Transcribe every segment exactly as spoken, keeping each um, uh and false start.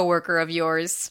Worker of yours.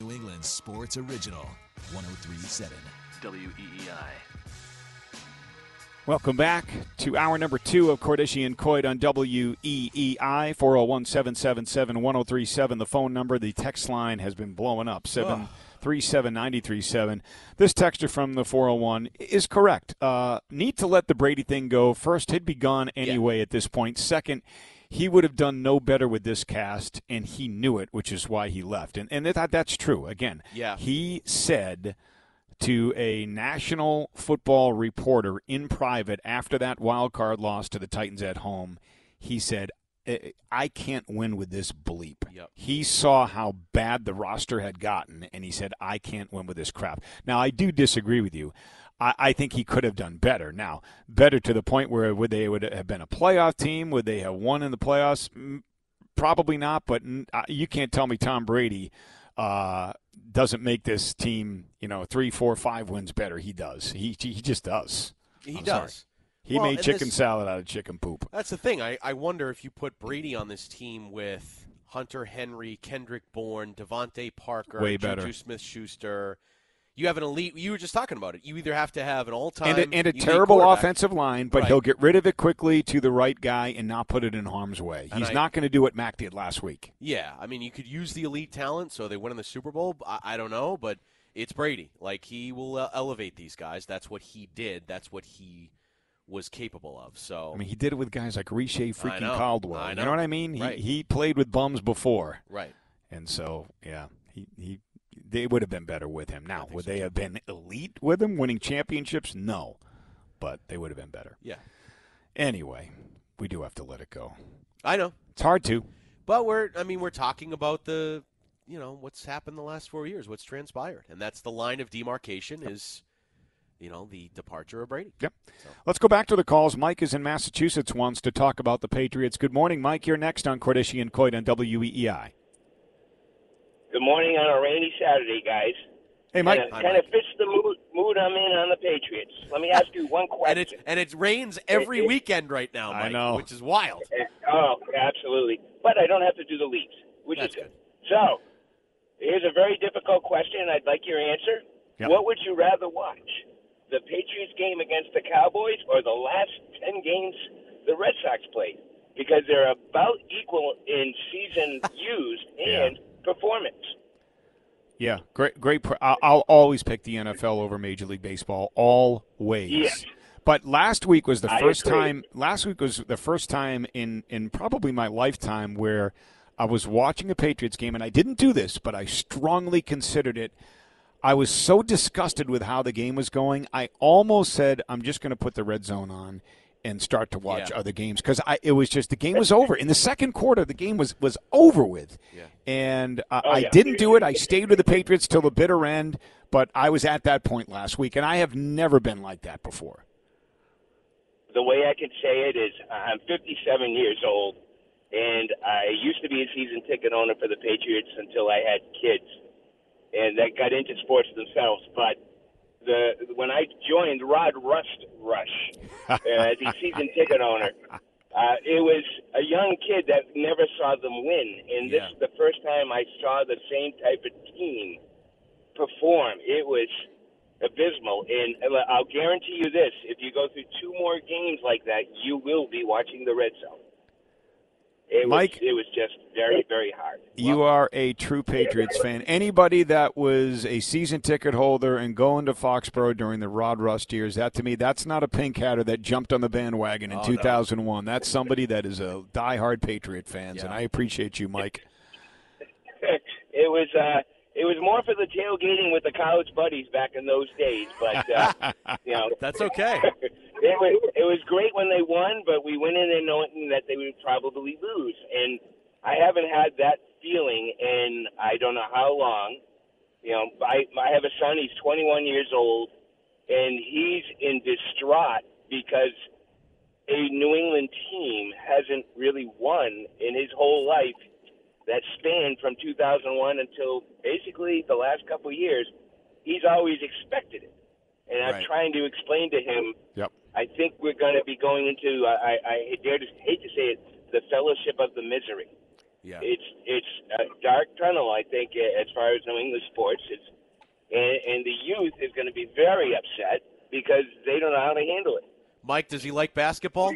New England Sports Original, one oh three point seven W E E I. Welcome back to hour number two of Cordischi and Coit on W E E I. four oh one, seven seven seven, one oh three seven, the phone number. The text line has been blowing up, seven three seven, nine three seven. This texter from the four oh one is correct. Uh, need to let the Brady thing go. First, he'd be gone anyway yeah. at this point. Second, he would have done no better with this cast, and he knew it, which is why he left. And and that that's true. Again, yeah. he said to a national football reporter in private after that wild card loss to the Titans at home, he said, I can't win with this bleep. Yep. He saw how bad the roster had gotten, and he said, I can't win with this crap. Now, I do disagree with you. I, I think he could have done better. Now, better to the point where would they would have been a playoff team? Would they have won in the playoffs? Probably not, but you can't tell me Tom Brady uh, doesn't make this team, you know, three, four, five wins better. He does. He, he just does. He I'm does. Sorry. He well, made chicken this, salad out of chicken poop. That's the thing. I, I wonder if you put Brady on this team with Hunter Henry, Kendrick Bourne, Devontae Parker, Way better. Juju Smith-Schuster. You have an elite – you were just talking about it. You either have to have an all-time – And a, and a terrible offensive line, but right. he'll get rid of it quickly to the right guy and not put it in harm's way. And He's I, not going to do what Mac did last week. Yeah. I mean, you could use the elite talent, so they win in the Super Bowl. I, I don't know, but it's Brady. Like, he will uh, elevate these guys. That's what he did. That's what he – was capable of. So I mean, he did it with guys like Riche freaking Caldwell. I know. You know what I mean? He right. he played with bums before. Right. And so, yeah, he, he they would have been better with him. Now, would so they too. have been elite with him, winning championships? No. But they would have been better. Yeah. Anyway, we do have to let it go. I know. It's hard to. But we're I mean, we're talking about the, you know, what's happened the last four years, what's transpired. And that's the line of demarcation yep. is you know, the departure of Brady. Yep. So. Let's go back to the calls. Mike is in Massachusetts, wants to talk about the Patriots. Good morning, Mike. You're next on Cordischi and Coit on W E E I. Good morning on a rainy Saturday, guys. Hey, Mike. Kind of, Hi, kind Mike. of fits the mood, mood I'm in on the Patriots. Let me ask you one question. And it, and it rains every it, it, weekend right now, Mike, I know. which is wild. Oh, absolutely. But I don't have to do the leaps, which That's is good. So, here's a very difficult question, and I'd like your answer. Yep. What would you rather watch? The Patriots game against the Cowboys or the last ten games the Red Sox played, because they're about equal in season used and yeah. performance. Yeah, great, great. I'll always pick the N F L over Major League Baseball, always. Yes. But last week was the I first agree. time. Last week was the first time in in probably my lifetime where I was watching a Patriots game, and I didn't do this, but I strongly considered it. I was so disgusted with how the game was going, I almost said, I'm just going to put the Red Zone on and start to watch yeah. other games. Because it was just, the game was over. In the second quarter, the game was, was over with. Yeah. And uh, oh, I yeah. didn't do it. I stayed with the Patriots till the bitter end. But I was at that point last week, and I have never been like that before. The way I can say it is I'm fifty-seven years old, and I used to be a season ticket owner for the Patriots until I had kids. And that got into sports themselves. But the when I joined Rod Rust Rush uh, as a season ticket owner, uh, it was a young kid that never saw them win. And this yeah. is the first time I saw the same type of team perform. It was abysmal. And I'll guarantee you this, if you go through two more games like that, you will be watching the Red Zone. It Mike, was, it was just very, very hard. You well, are a true Patriots fan. Anybody that was a season ticket holder and going to Foxborough during the Rod Rust years, that to me, that's not a pink hatter that jumped on the bandwagon in oh, two thousand one. No. That's somebody that is a diehard Patriot fans, yeah. and I appreciate you, Mike. It was uh, it was more for the tailgating with the college buddies back in those days, but uh, you know that's okay. It was, it was great when they won, but we went in there knowing that they would probably lose. And I haven't had that feeling in I don't know how long. You know, I, I have a son. He's twenty-one years old, and he's in distraught because a New England team hasn't really won in his whole life that spanned from two thousand one until basically the last couple of years. He's always expected it. And I'm right. trying to explain to him, yep. I think we're going to be going into, I, I, I dare to, hate to say it, the fellowship of the misery. Yeah. It's it's a dark tunnel, I think, as far as New England sports. It's, and, and the youth is going to be very upset because they don't know how to handle it. Mike, does he like basketball?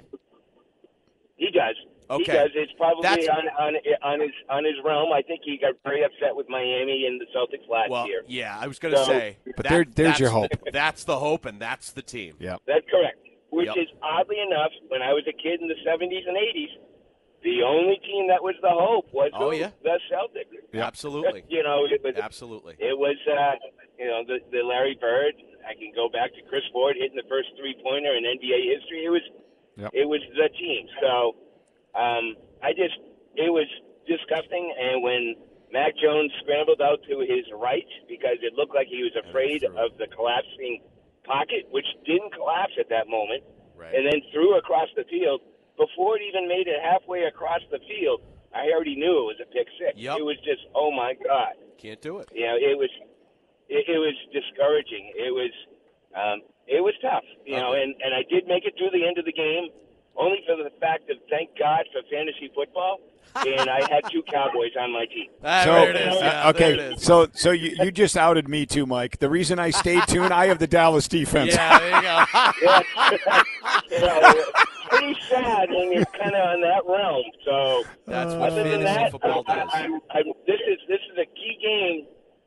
He does. Okay. He does. It's probably on, on on his on his realm. I think he got very upset with Miami and the Celtics last well, year. Yeah, I was going to so, say. But that, there, there's your hope. The, that's the hope, and that's the team. Yeah, that's correct. Which yep. is, oddly enough, when I was a kid in the seventies and eighties, the only team that was the hope was oh, the, yeah. the Celtics. Yeah, absolutely. You know, it was, absolutely. It was, uh, you know, the, the Larry Bird. I can go back to Chris Ford hitting the first three-pointer in N B A history. It was, yep. it was the team. So. Um, I just, it was disgusting. And when Mac Jones scrambled out to his right because it looked like he was afraid of the collapsing pocket, which didn't collapse at that moment, right. and then threw across the field, before it even made it halfway across the field, I already knew it was a pick six. Yep. It was just, oh, my God. Can't do it. You know, it was, it, it was discouraging. It was, um, it was tough, you okay. know, and, and I did make it through the end of the game. Only for the fact of thank God for fantasy football, and I had two Cowboys on my team. Ah, so, there it is. Yeah, okay, there it is. so so you, you just outed me too, Mike. The reason I stayed tuned, I have the Dallas defense. Yeah, there you go. You know, pretty sad when you're kind of on that realm. So that's what other than that, football I, does. I, I, I, this is this is a key game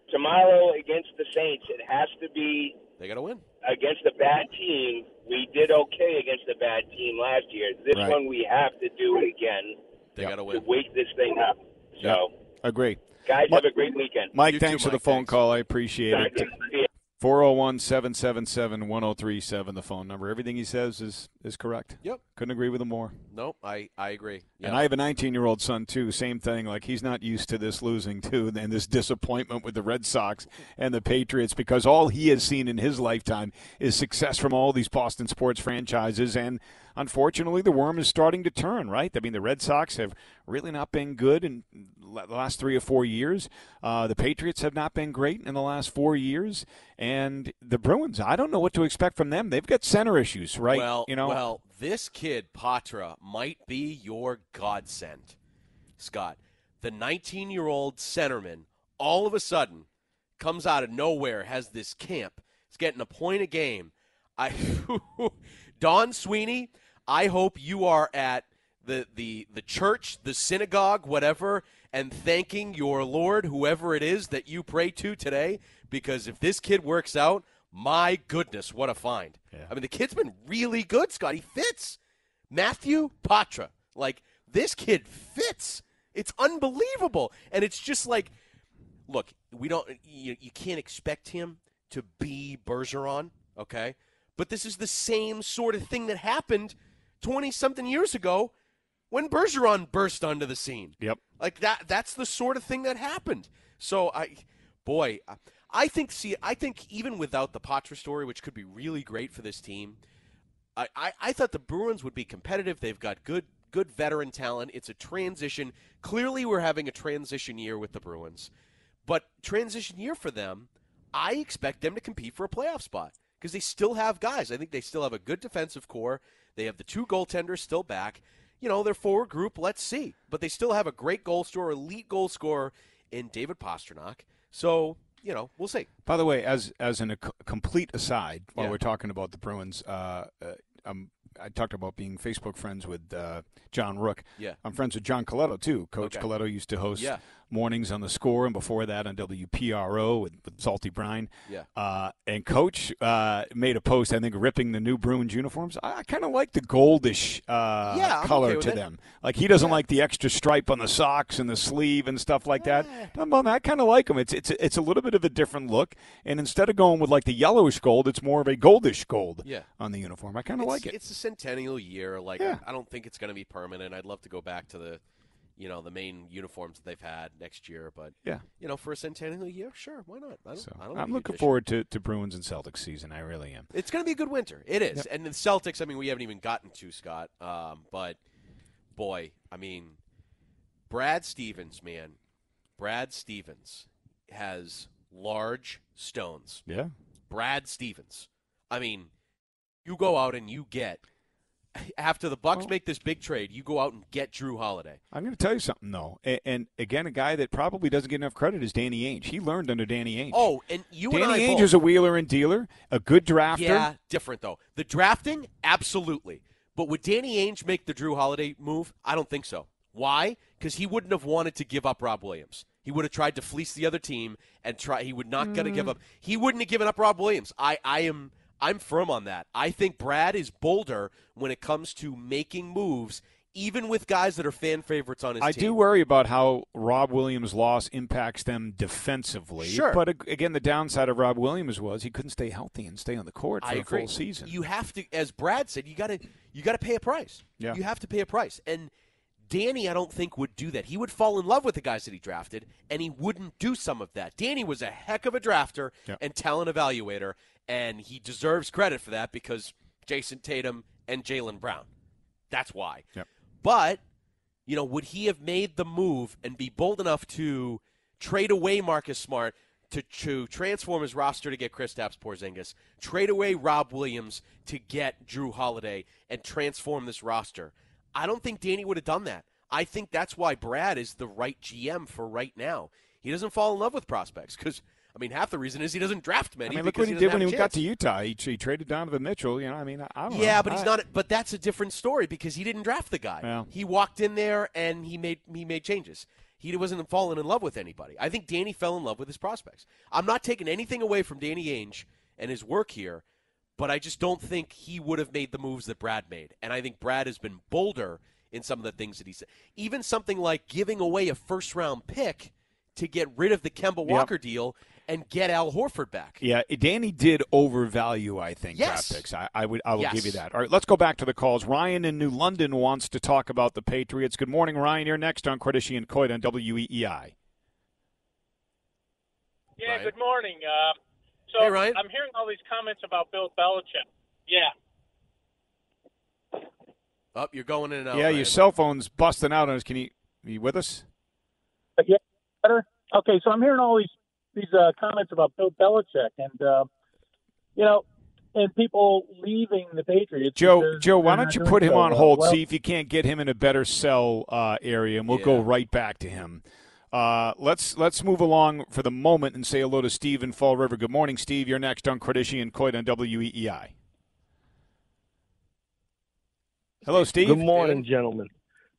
tomorrow against the Saints. It has to be. They got to win against a bad team. We did okay against a bad team last year. This right. one, we have to do it again. They yep. got to win. Wake this thing up. So yep. agree. Guys, Mike, have a great weekend. Mike, you thanks too, for Mike. the phone thanks. call. I appreciate Sorry. it. four oh one, seven seven seven, one oh three seven, the phone number. Everything he says is, is correct. Yep. Couldn't agree with him more. Nope, I, I agree. Yep. And I have a nineteen-year-old son, too. Same thing. Like, he's not used to this losing, too, and this disappointment with the Red Sox and the Patriots, because all he has seen in his lifetime is success from all these Boston sports franchises. And, unfortunately, the worm is starting to turn, right? I mean, the Red Sox have really not been good in the last three or four years. Uh, the Patriots have not been great in the last four years. And the Bruins, I don't know what to expect from them. They've got center issues, right? Well, you know? well this kid, Poitras, might be your godsend, Scott. The nineteen-year-old centerman all of a sudden comes out of nowhere, has this camp. He's getting a point a game. I, Don Sweeney, I hope you are at the, the, the church, the synagogue, whatever, and thanking your Lord, whoever it is that you pray to today, because if this kid works out, my goodness, what a find. Yeah. I mean, the kid's been really good, Scott. He fits. Matthew Poitras. Like, this kid fits. It's unbelievable. And it's just like, look, we don't. You, you can't expect him to be Bergeron, okay? But this is the same sort of thing that happened twenty-something years ago when Bergeron burst onto the scene. Yep. Like, that that's the sort of thing that happened. So, I, boy, I think, see, I think even without the Poitras story, which could be really great for this team, I, I, I thought the Bruins would be competitive. They've got good good veteran talent. It's a transition. Clearly, we're having a transition year with the Bruins. But transition year for them, I expect them to compete for a playoff spot because they still have guys. I think they still have a good defensive core. They have the two goaltenders still back. You know, their forward group, let's see. But they still have a great goal scorer, elite goal scorer in David Pastrnak. So, you know, we'll see. By the way, as as an, a complete aside, while yeah. we're talking about the Bruins, uh, uh, I'm I talked about being Facebook friends with uh, John Rook. Yeah. I'm friends with John Coletto, too. Coach okay. Coletto used to host yeah. mornings on The Score, and before that on W P R O with, with Salty Brine. Yeah. Uh, and Coach uh, made a post, I think, ripping the new Bruins uniforms. I, I kind of like the goldish uh, yeah, color okay to it. them. Like, he doesn't yeah. like the extra stripe on the socks and the sleeve and stuff like that. Yeah. I kind of like them. It's, it's, it's a little bit of a different look, and instead of going with, like, the yellowish gold, it's more of a goldish gold yeah. on the uniform. I kind of like it. It's a centennial year. Like, yeah. I don't think it's going to be permanent. I'd love to go back to the, you know, the main uniforms that they've had next year. But, yeah. you know, for a centennial year, sure, why not? I don't, so, I don't I'm looking forward to, to Bruins and Celtics season. I really am. It's going to be a good winter. It is. Yep. And the Celtics, I mean, we haven't even gotten to, Scott. Um, but, boy, I mean, Brad Stevens, man. Brad Stevens has large stones. Yeah. Brad Stevens. I mean, you go out and you get, after the Bucks oh. make this big trade, you go out and get Jrue Holiday. I'm going to tell you something, though. And, and, again, a guy that probably doesn't get enough credit is Danny Ainge. He learned under Danny Ainge. Oh, and you Danny and I Danny Ainge both. is a wheeler and dealer, a good drafter. Yeah, different, though. The drafting, absolutely. But would Danny Ainge make the Jrue Holiday move? I don't think so. Why? Because he wouldn't have wanted to give up Rob Williams. He would have tried to fleece the other team and try. He would not mm. got to give up. He wouldn't have given up Rob Williams. I, I am... I'm firm on that. I think Brad is bolder when it comes to making moves, even with guys that are fan favorites on his I team. I do worry about how Rob Williams' loss impacts them defensively. Sure. But, again, the downside of Rob Williams was he couldn't stay healthy and stay on the court for I a agree. full season. You have to, as Brad said, you gotta you got to pay a price. Yeah. You have to pay a price. And Danny, I don't think, would do that. He would fall in love with the guys that he drafted, and he wouldn't do some of that. Danny was a heck of a drafter yeah. and talent evaluator. And he deserves credit for that because Jason Tatum and Jaylen Brown. That's why. Yep. But, you know, would he have made the move and be bold enough to trade away Marcus Smart, to, to transform his roster to get Kristaps Porzingis, trade away Rob Williams to get Jrue Holiday and transform this roster? I don't think Danny would have done that. I think that's why Brad is the right G M for right now. He doesn't fall in love with prospects because – I mean, half the reason is he doesn't draft many. I mean, look what he, he did when he got to Utah. He, he traded Donovan Mitchell. You know, I mean, I don't yeah, know. but he's I, not. But that's a different story because he didn't draft the guy. Yeah. He walked in there and he made he made changes. He wasn't falling in love with anybody. I think Danny fell in love with his prospects. I'm not taking anything away from Danny Ainge and his work here, but I just don't think he would have made the moves that Brad made. And I think Brad has been bolder in some of the things that he said. Even something like giving away a first round pick to get rid of the Kemba Walker yep. deal. And get Al Horford back. Yeah, Danny did overvalue, I think, yes. draft picks. I, I would, I will yes. give you that. All right, let's go back to the calls. Ryan in New London wants to talk about the Patriots. Good morning, Ryan. You're next on Cordischi and Coit on W E E I. Yeah, Ryan. Good morning. Uh, so hey, Ryan. I'm hearing all these comments about Bill Belichick. Yeah. Oh, you're going in and out. Yeah, Ryan. Your cell phone's busting out on us. Can you be with us? Yeah, better. Okay, so I'm hearing all these. These uh, comments about Bill Belichick and, uh, you know, and people leaving the Patriots. Joe, Joe, why don't you put him on hold, well. see if you can't get him in a better cell uh, area, and we'll yeah. go right back to him. Uh, let's let's move along for the moment and say hello to Steve in Fall River. Good morning, Steve. You're next on Cordischi and Coit on W E E I. Hello, Steve. Good morning, gentlemen.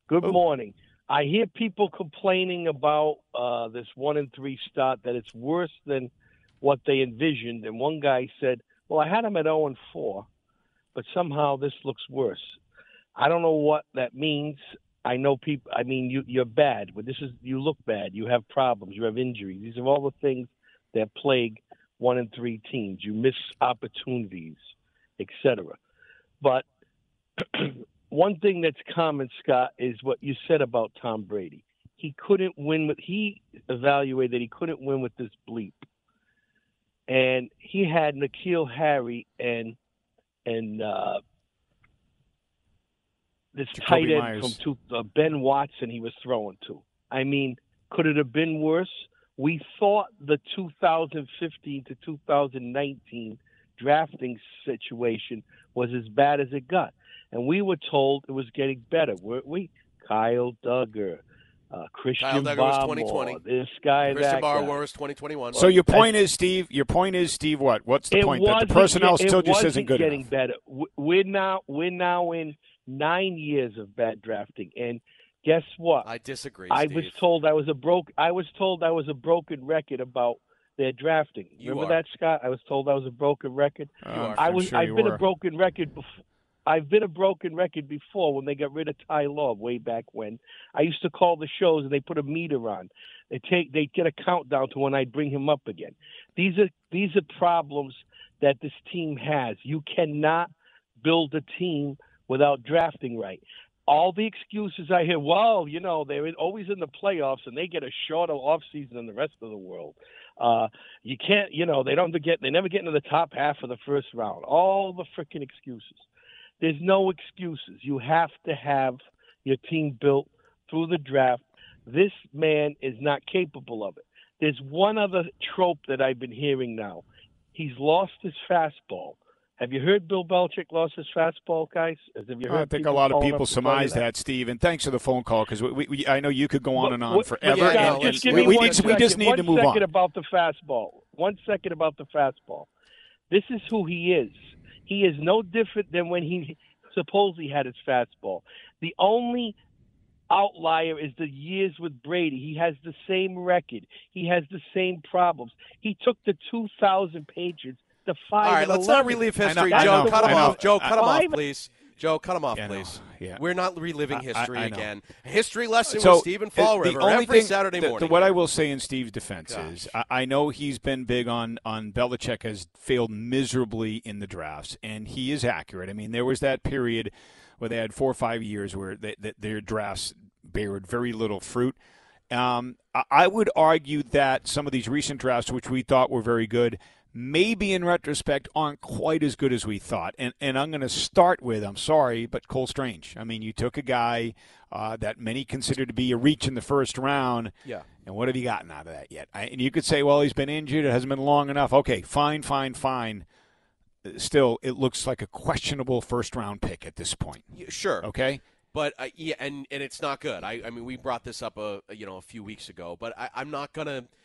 Good oh. morning. I hear people complaining about uh, this one and three start, that it's worse than what they envisioned. And one guy said, well, I had them at oh and four, but somehow this looks worse. I don't know what that means. I know people, I mean, you, you're bad, but this is, you look bad. You have problems. You have injuries. These are all the things that plague one and three teams. You miss opportunities, et cetera. But one thing that's common, Scott, is what you said about Tom Brady. He couldn't win with – he evaluated he couldn't win with this bleep. And he had N'Keal Harry and and uh, this Jacoby tight end Myers. from two, uh, Ben Watson he was throwing to. I mean, could it have been worse? We thought the two thousand fifteen to two thousand nineteen drafting situation was as bad as it got. And we were told it was getting better, weren't we? Kyle Duggar, Uh, Christian Kyle Duggar was twenty twenty. This guy, Christian Barmore was twenty twenty-one. So your point is, Steve. Your point is, Steve. What? What's the point? That the personnel still just isn't good enough. It wasn't getting better. We're now we're now in nine years of bad drafting, and guess what? I disagree. I Steve. was told I was a broke. I was told I was a broken record about their drafting. You Remember are. that, Scott? I was told I was a broken record. You are. I was. Sure I've been were. a broken record before. I've been a broken record before when they got rid of Ty Law way back when. I used to call the shows and they put a meter on. They take, they get a countdown to when I'd bring him up again. These are these are problems that this team has. You cannot build a team without drafting right. All the excuses I hear, well, you know, they're always in the playoffs and they get a shorter offseason than the rest of the world. Uh, you can't, you know, they don't get, they never get into the top half of the first round. All the freaking excuses. There's no excuses. You have to have your team built through the draft. This man is not capable of it. There's one other trope that I've been hearing now. He's lost his fastball. Have you heard Bill Belichick lost his fastball, guys? Have you heard I think a lot of people surmise that, Steve, and thanks for the phone call because we, we, I know you could go on well, and on well, forever. Yeah, and just give we, me we, one just, we just need one to move on. One second about the fastball. One second about the fastball. This is who he is. He is no different than when he supposedly had his fastball. The only outlier is the years with Brady. He has the same record. He has the same problems. He took the two thousand Patriots, the five. All right, let's eleven. Not relive history. Know, Joe, know, cut him off. Joe, cut him off, please. Joe, cut him off, yeah, please. No, yeah. We're not reliving history I, I again. History lesson so with Stephen Fall River every thing, Saturday the, morning. The, what I will say in Steve's defense Gosh. is I, I know he's been big on, on Belichick has failed miserably in the drafts, and he is accurate. I mean, there was that period where they had four or five years where they, they, their drafts bared very little fruit. Um, I, I would argue that some of these recent drafts, which we thought were very good, maybe in retrospect aren't quite as good as we thought. And and I'm going to start with, I'm sorry, but Cole Strange. I mean, you took a guy uh, that many consider to be a reach in the first round. Yeah. And what have you gotten out of that yet? I, and you could say, well, he's been injured. It hasn't been long enough. Okay, fine, fine, fine. Still, it looks like a questionable first-round pick at this point. Yeah, sure. Okay? But, uh, yeah, and, and it's not good. I, I mean, we brought this up a, you know, a few weeks ago, but I, I'm not going to –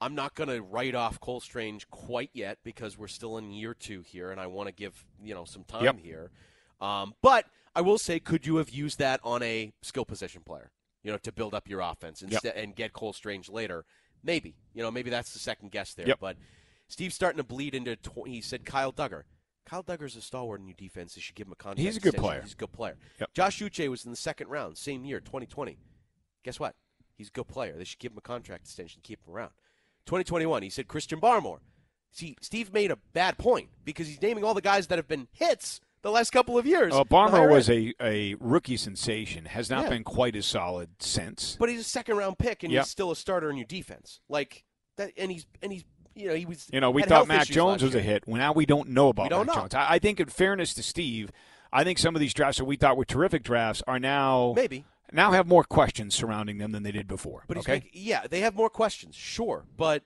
I'm not going to write off Cole Strange quite yet because we're still in year two here, and I want to give you know some time yep. here. Um, but I will say, could you have used that on a skill position player, you know, to build up your offense and, yep. st- and get Cole Strange later? Maybe, you know, maybe that's the second guess there. Yep. But Steve's starting to bleed into. Tw- he said Kyle Duggar. Kyle Duggar's a stalwart in your defense. They should give him a contract. He's a good extension. player. He's a good player. Yep. Josh Uche was in the second round, same year, twenty twenty. Guess what? He's a good player. They should give him a contract extension, to keep him around. twenty twenty-one, he said Christian Barmore. See, Steve made a bad point because he's naming all the guys that have been hits the last couple of years. Uh, Barmore was a, a rookie sensation, has not yeah. been quite as solid since. But he's a second-round pick, and yep. he's still a starter in your defense. Like that, and he's and he's you know he was. You know, we thought Mac Jones was a hit. Well, now we don't know about don't Mac know. Jones. I, I think, in fairness to Steve, I think some of these drafts that we thought were terrific drafts are now maybe. Now have more questions surrounding them than they did before. But okay? Making, yeah, they have more questions, sure. But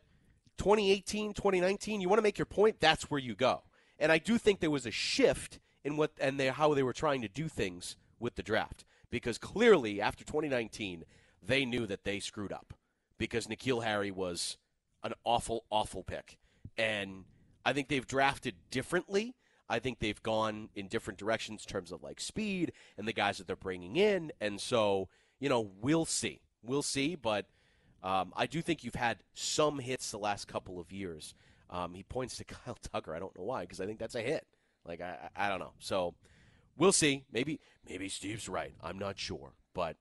twenty eighteen, twenty nineteen, you want to make your point, that's where you go. And I do think there was a shift in what and they, how they were trying to do things with the draft. Because clearly, after twenty nineteen, they knew that they screwed up. Because N'Keal Harry was an awful, awful pick. And I think they've drafted differently. I think they've gone in different directions in terms of, like, speed and the guys that they're bringing in. And so, you know, we'll see. We'll see. But um, I do think you've had some hits the last couple of years. Um, he points to Kyle Duggar. I don't know why, because I think that's a hit. Like, I, I don't know. So we'll see. Maybe maybe Steve's right. I'm not sure. But,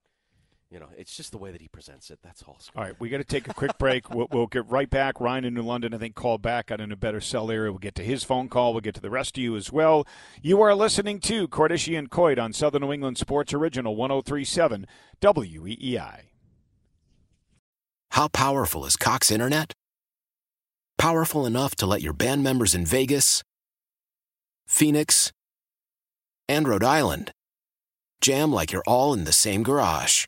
you know, it's just the way that he presents it. That's all. All right, we got to take a quick break. We'll, we'll get right back. Ryan in New London, I think, called back out in a better cell area. We'll get to his phone call. We'll get to the rest of you as well. You are listening to Cordischi and Coit on Southern New England Sports Original one oh three point seven W E E I. How powerful is Cox Internet? Powerful enough to let your band members in Vegas, Phoenix, and Rhode Island jam like you're all in the same garage.